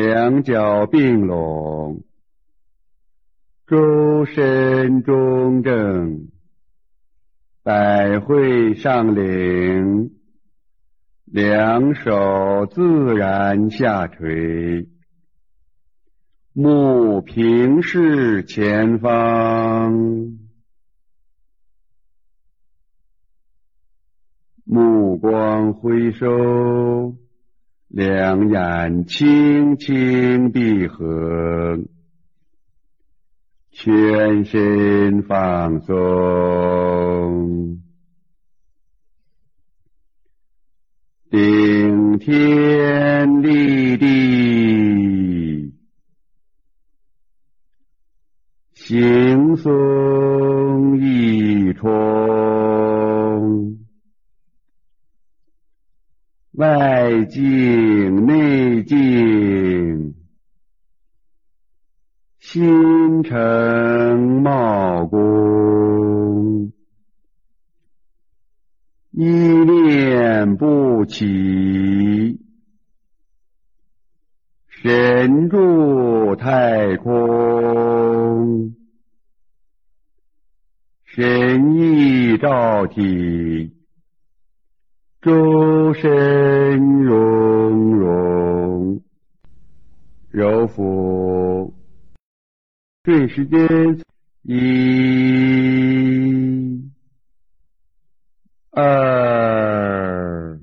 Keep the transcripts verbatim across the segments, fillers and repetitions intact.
两脚并拢，周身中正，百会上领，两手自然下垂，目平视前方，目光回收，两眼轻轻闭合，全身放松，顶天立地，行松一冲，外静内静，心诚茂功，一念不起，神住太空，神意照体，周身融融，揉腹。对时间，一、二、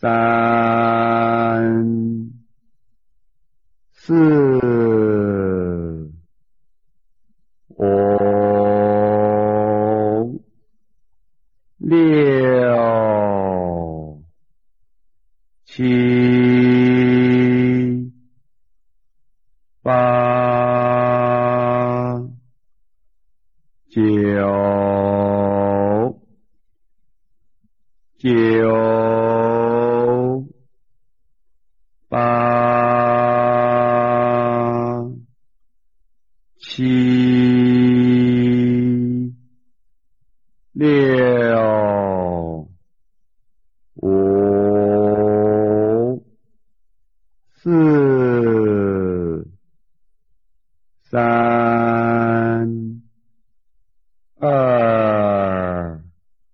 三、四、五、六、七、八。九九八七六五四三二一一二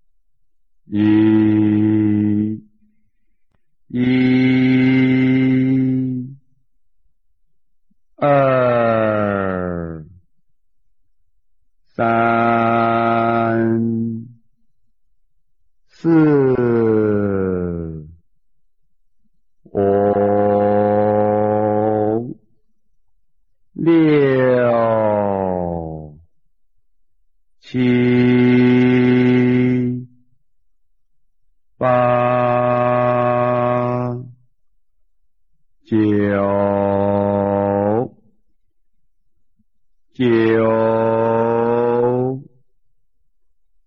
三四五六七八九九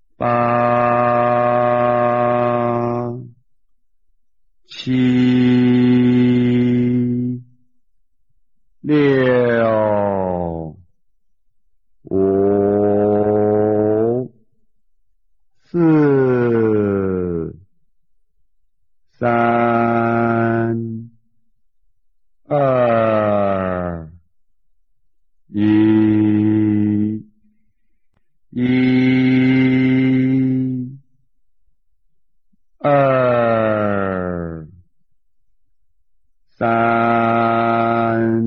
八七六五四三二一一二三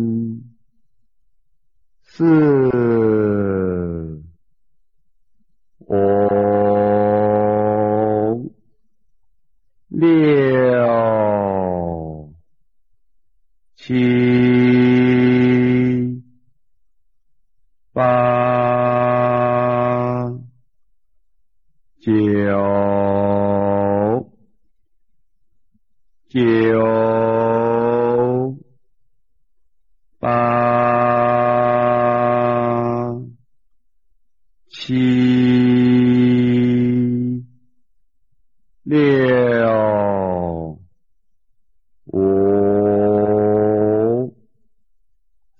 四五六七八九九八七六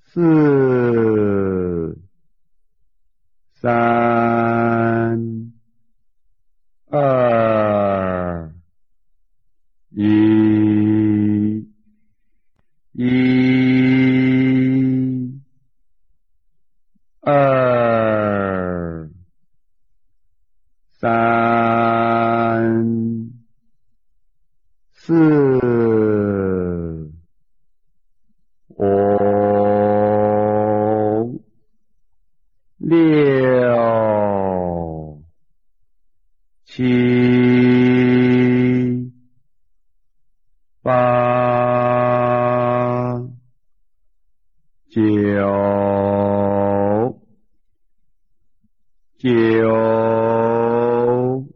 四三二一一一、二、三、四、五、六、七、八。 九九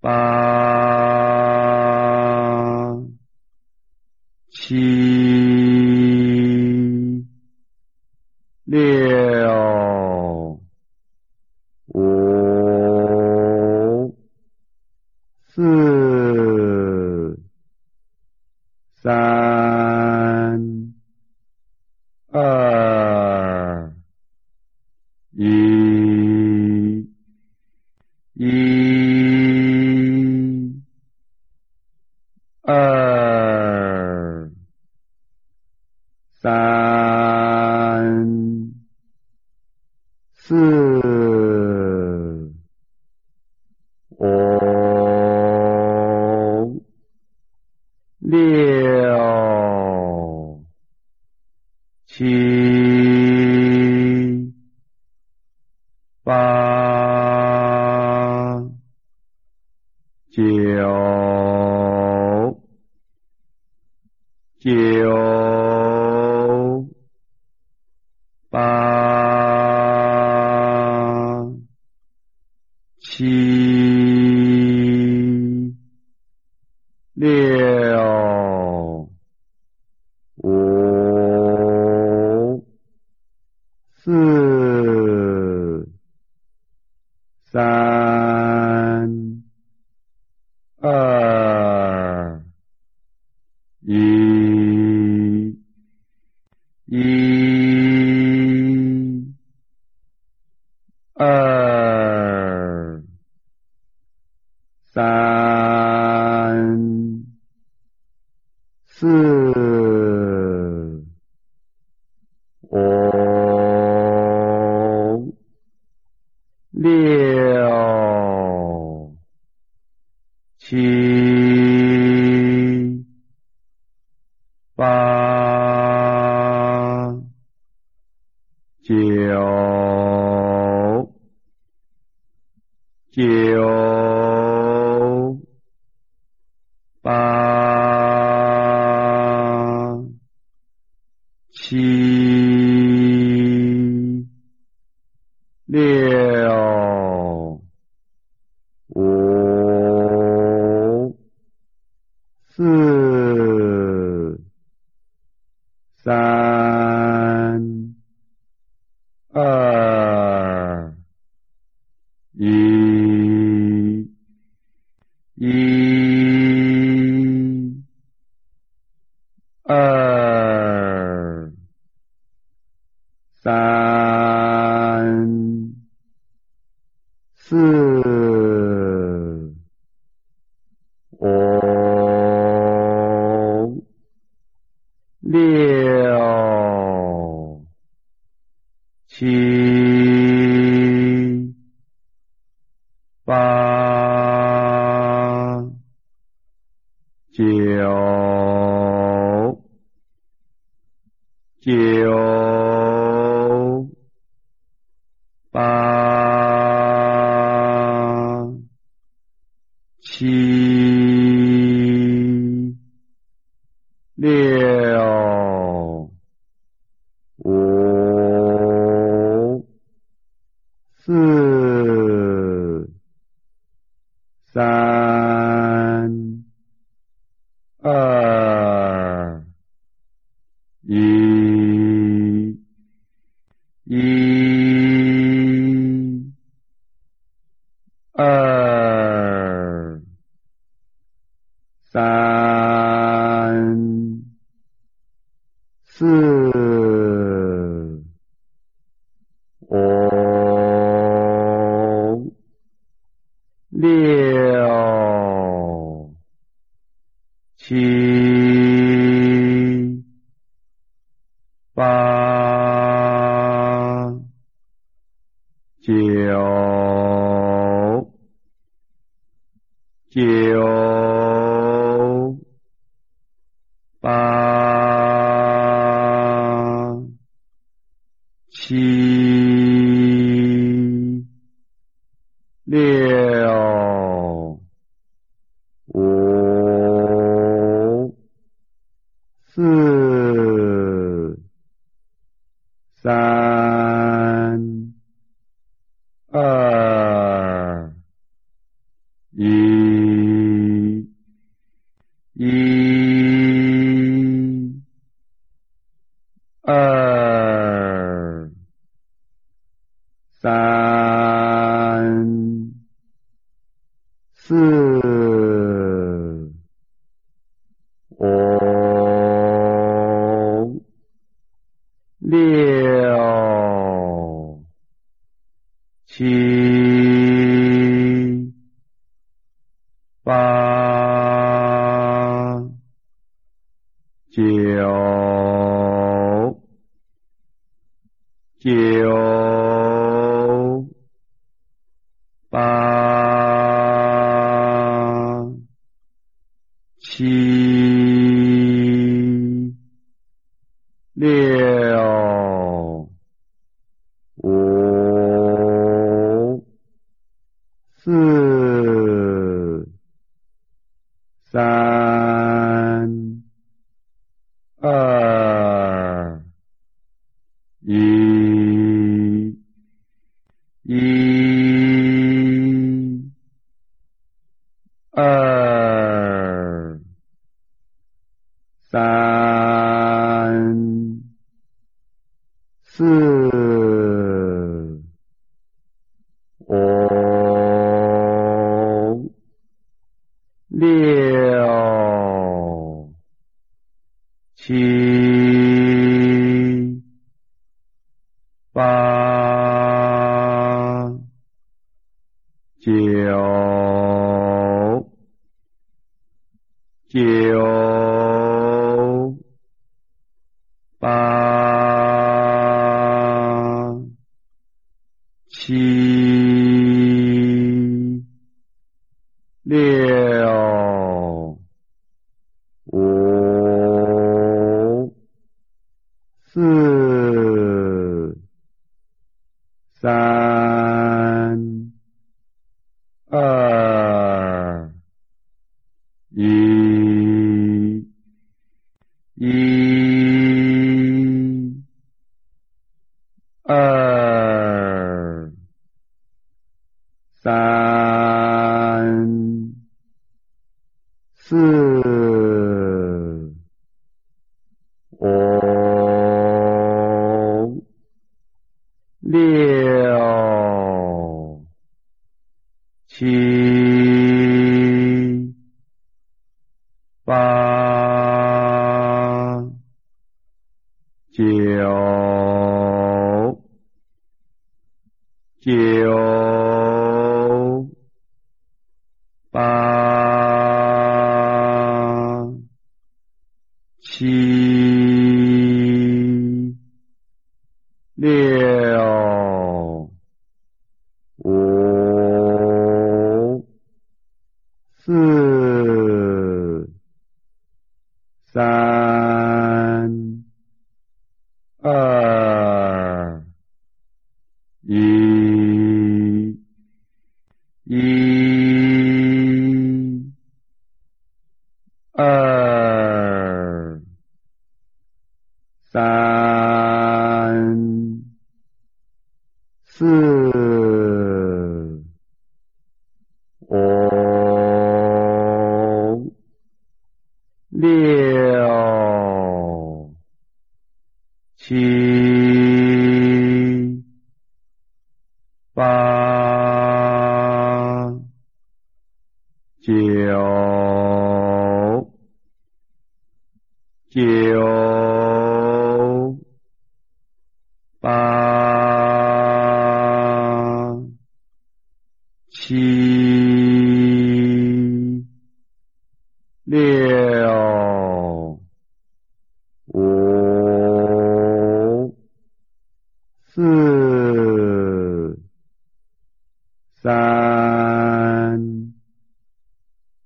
八七六五四三。 二一一二三四五六。 七、八、九、九、八、七、六、五。 四、三、二、一、一、二、三、四、五。 六、七、八、九、九、八、七、六。 四、三、二、一、一、二、三、四、五。 六、七、八、九、九、八、七、六。 四、三、二、一、一、二、三、八、七、六、五、四、三、二、一、一。 二、三、四、五、六、七、八、九。 九、八、七、六、五、四、三、二、一。 一、二、三、四、五、六、七、八。 九、九、八、七、六、五、四、三。 二、一、一、二、三、四、五、六。 七、八、九、九、八、七、六、五。 四、三、二、一、一、二、三、四。 六、七、八、九、九、八、七、六。 四、三、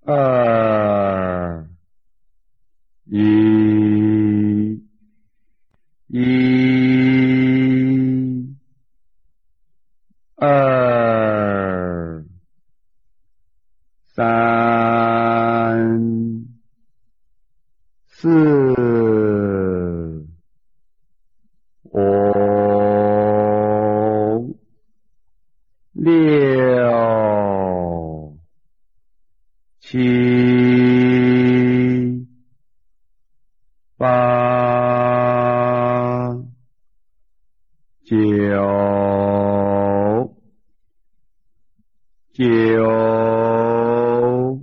二、一。一、二、三、四。 六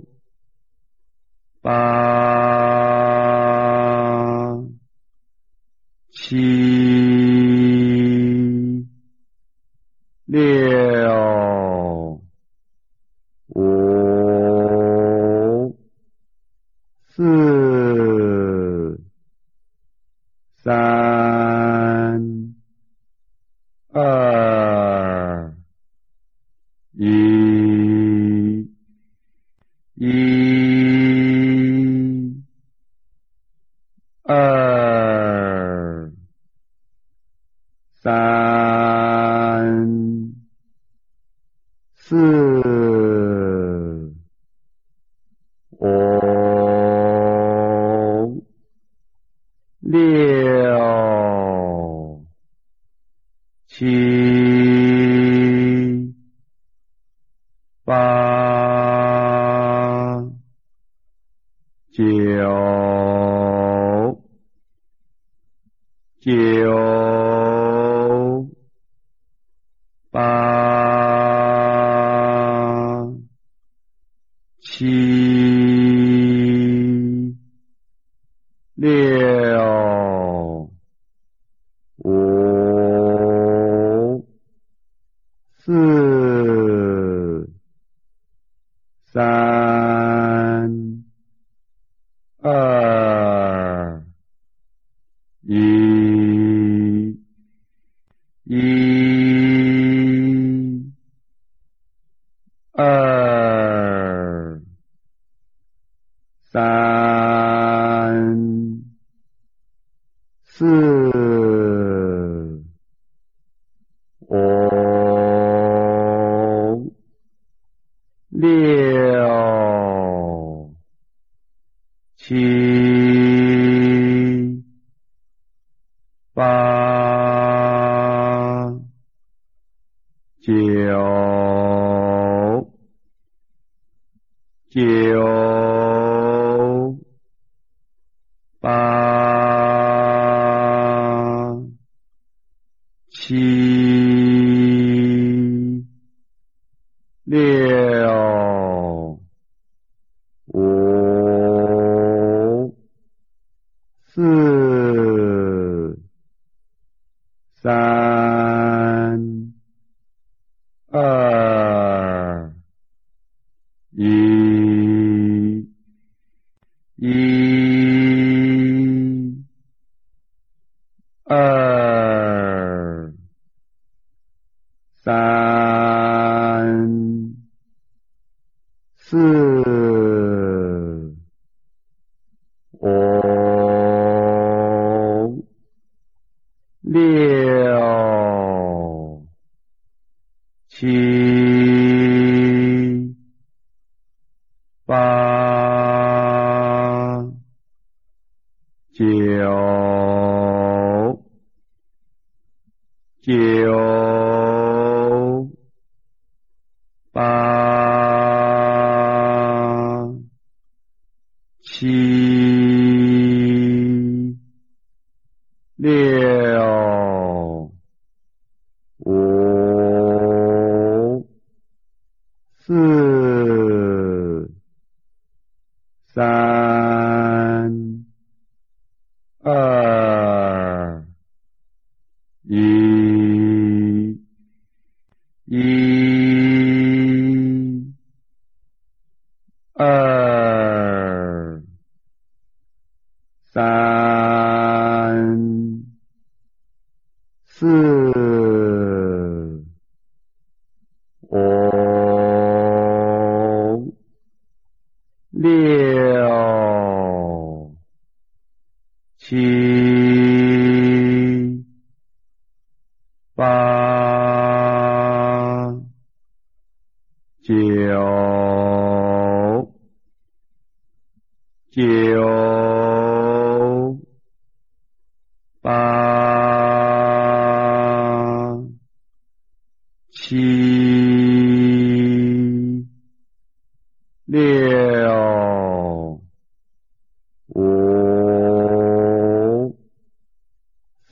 七。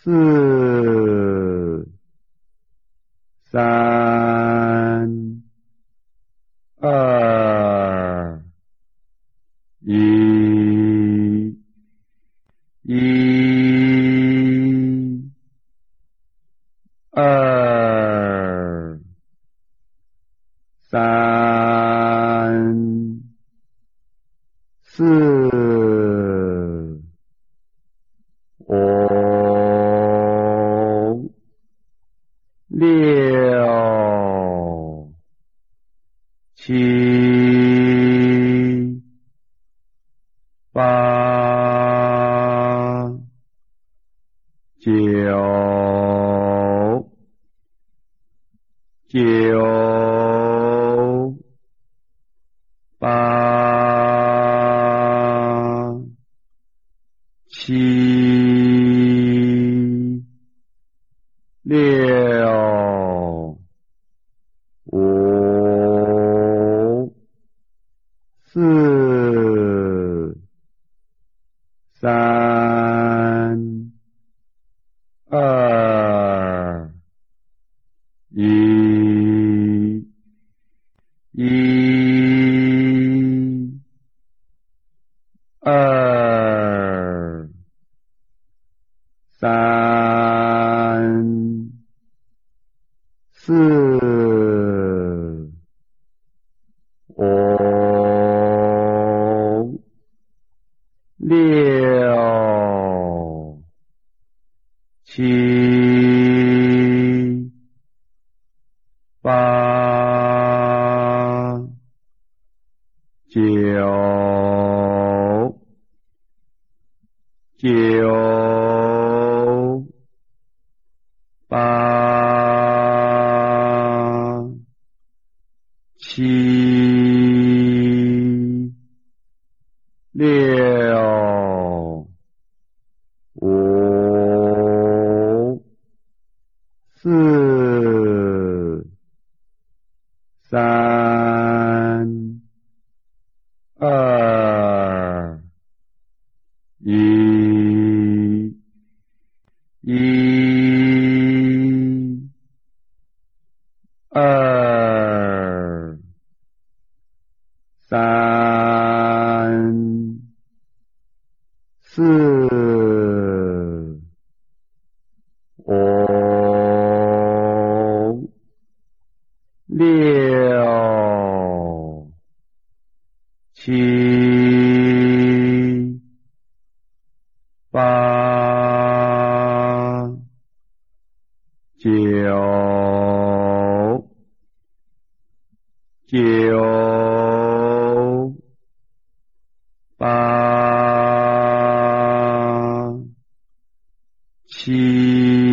四、三、二、一、一、二、三、四。 六、七、八、九、九、八、七、六。 四、三、二、一、一、二、三、四。 六、七、八、九、九、八、七、六。 四、三、二、一、一、二、三、四。 六、七、八、九、九、八、七、六。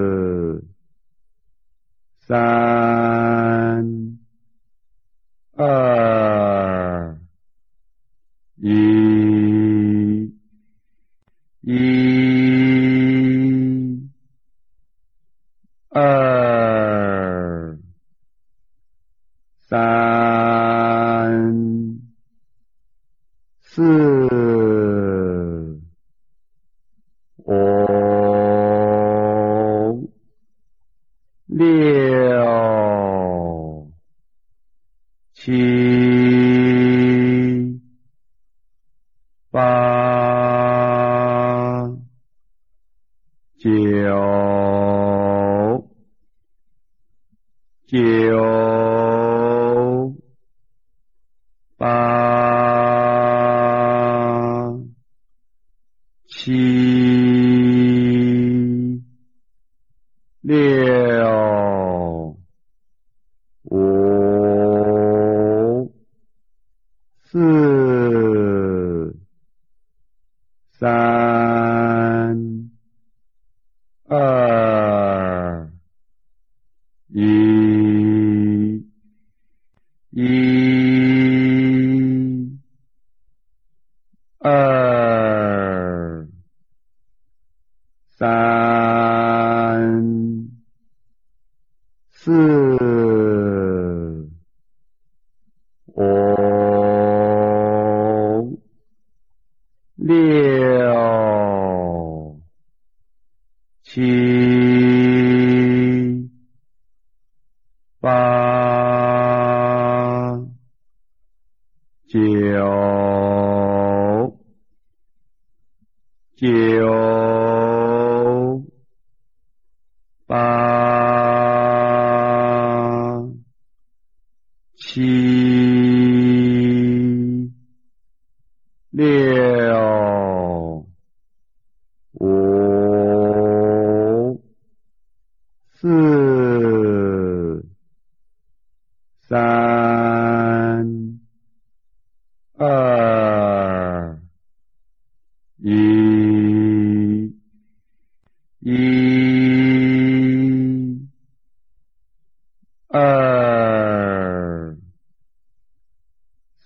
四、三、二、一、一、二、三、四。 六、七、八、九、九、八、七、六。 四、三、二、一、一、二、三、四。四、三、二、一、一、二、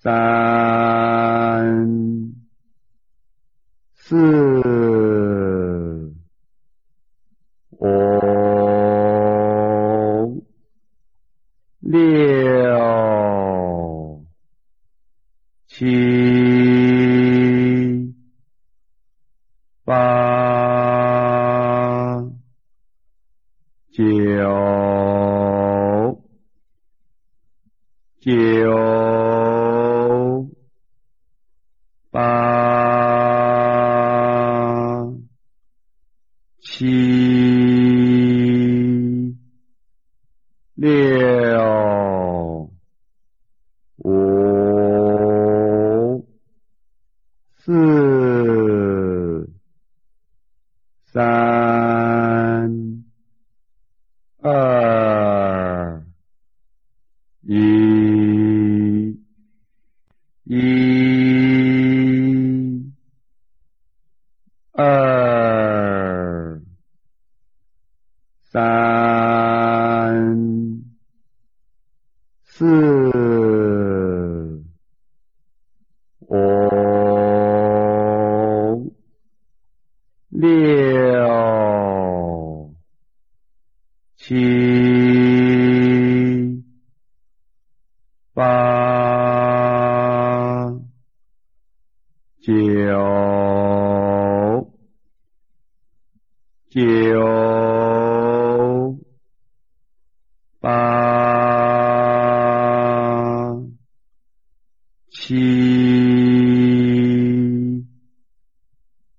三、四。 六、七、八、九、九、八、七、六。 四、三、二、一、一、二、三、四。 六、七、八、九、九、八、七、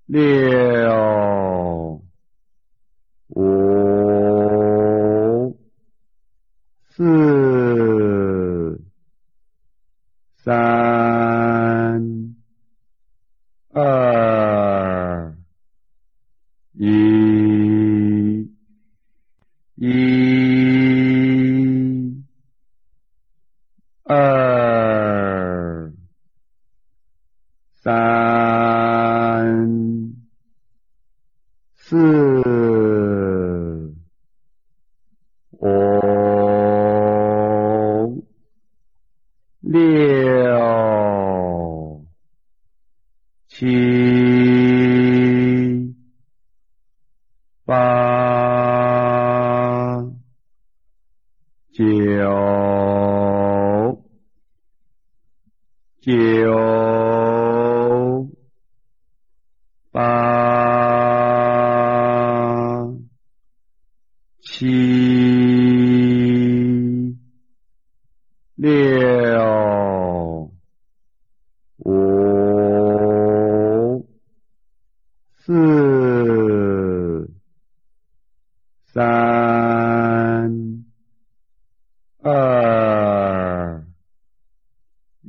六。 四、三、二、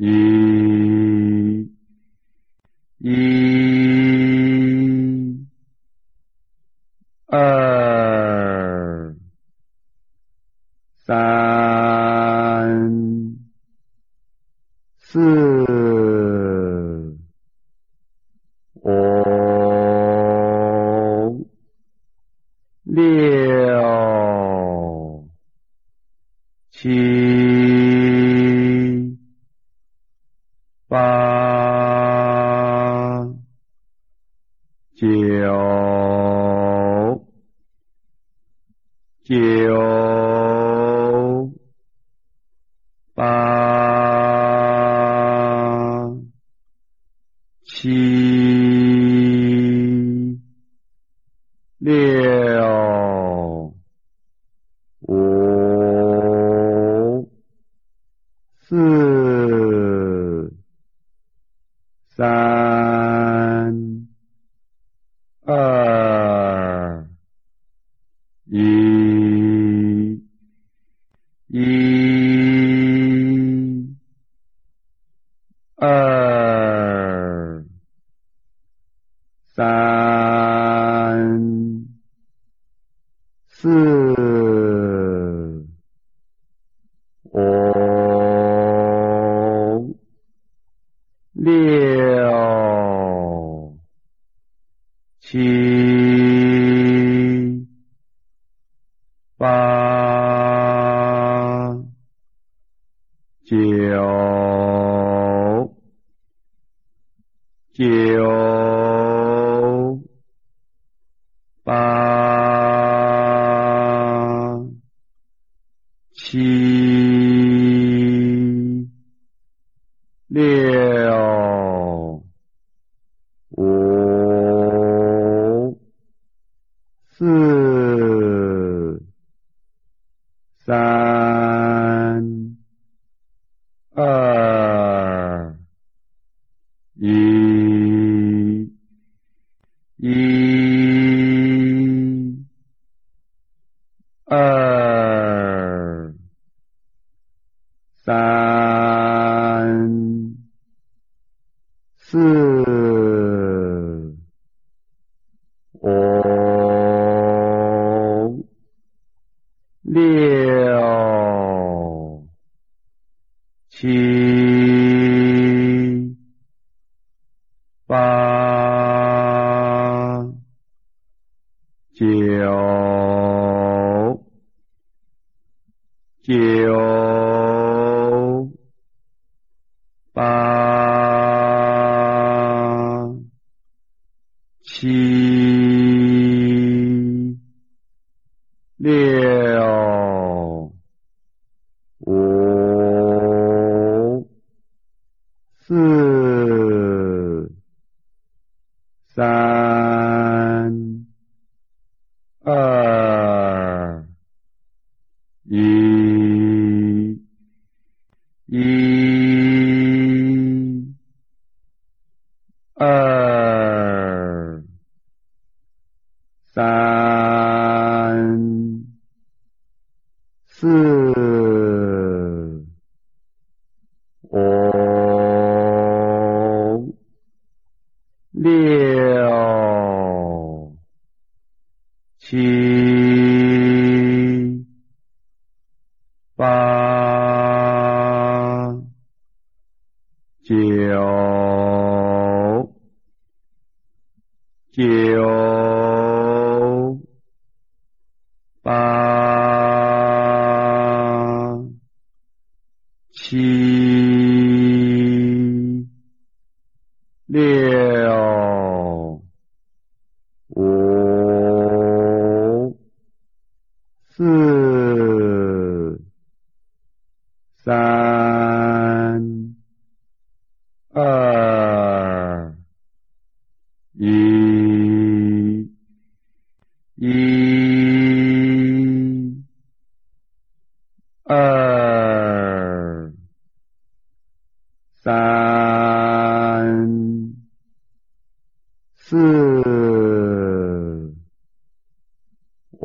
一、一、二、三、四。 六、七、八、九、九、八、七、六。 四、三、二、一、一、二、三、四。 六、七、八、九、九、八、七、六。 四、三、二、一、一、二、三、四。七、六、五、四、三、二、一、一、二。 三、四、五、六、七、八、九、九。 八、七、六、五、四、三、二、一、一。 二、三、四、五、六、七、八、九。 九、八、七、六、五、四、三、二、一。 一、二、三、四、五、六、七、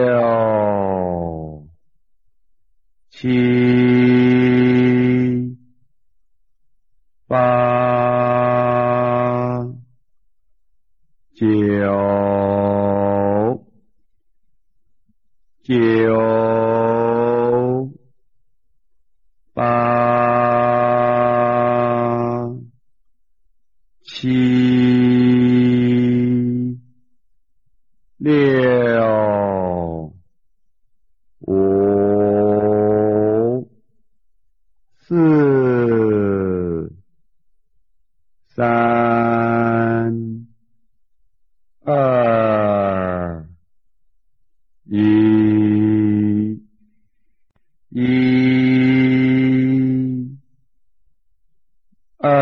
八。 九、九、八、七、六、五、四、三。 二、一、一、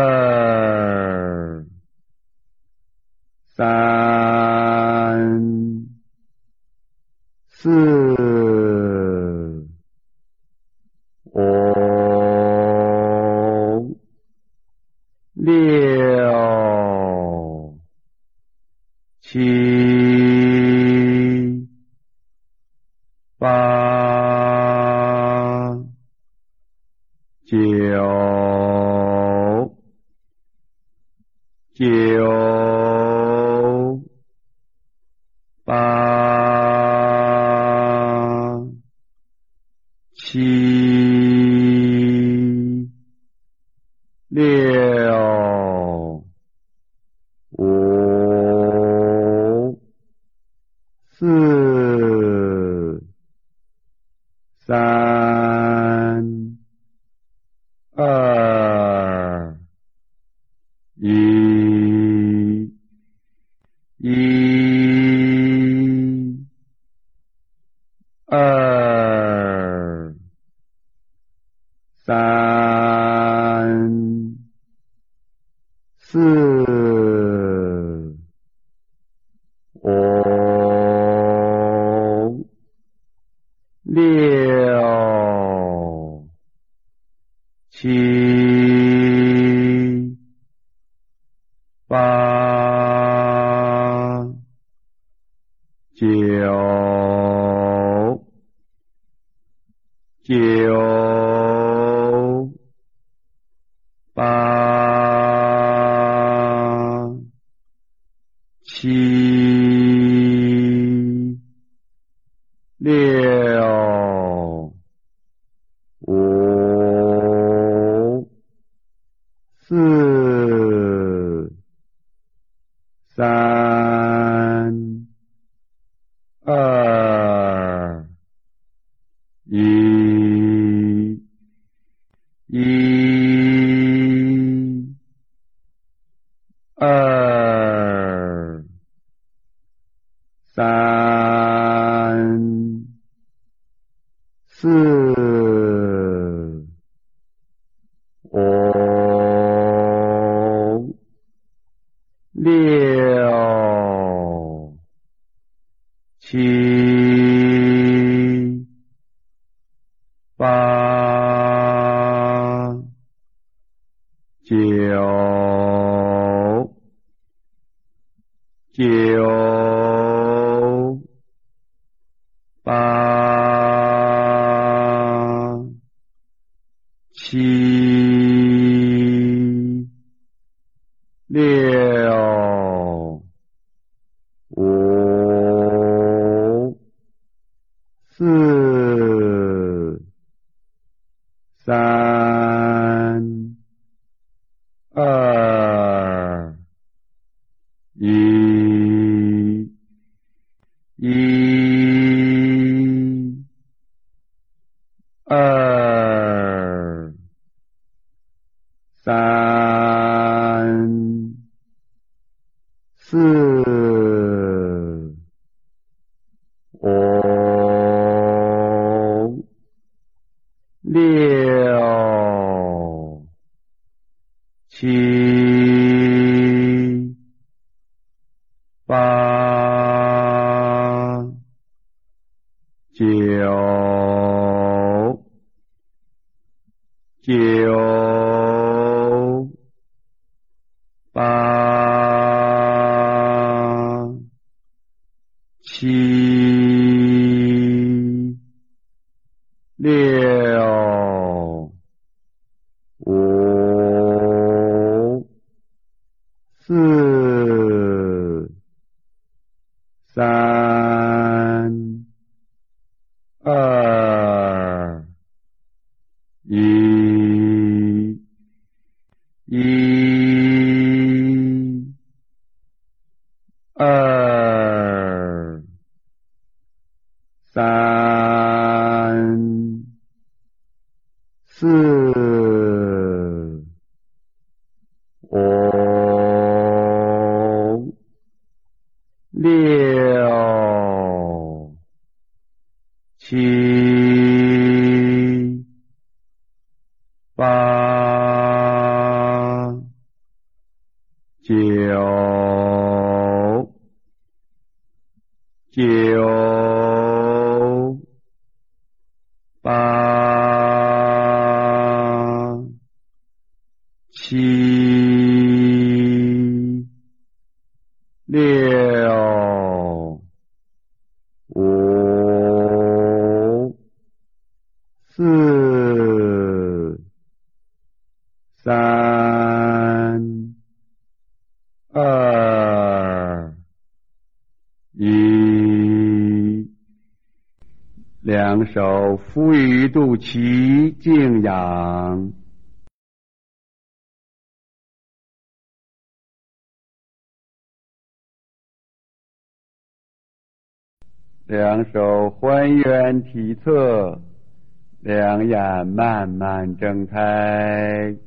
二、三、四、五、六。 七、八、九、九、八、七、六、五。 四、三、二、一、一。五、六、七、八、九、九、八、七。 六、五、四、三、二、一、一、二、三。 四、五、六、七、八、九、九、八。 七、六、五、四、三、二、一、一、二。 三、四、五、六、七、八、九、九。 八、七、六、五、四、三、二、一、一。 二、三、四、五、六、七、八、九。 九、八、七、六、五、四、三、二、一。 两手扶于肚脐，静养。两手还原体侧，两眼慢慢睁开。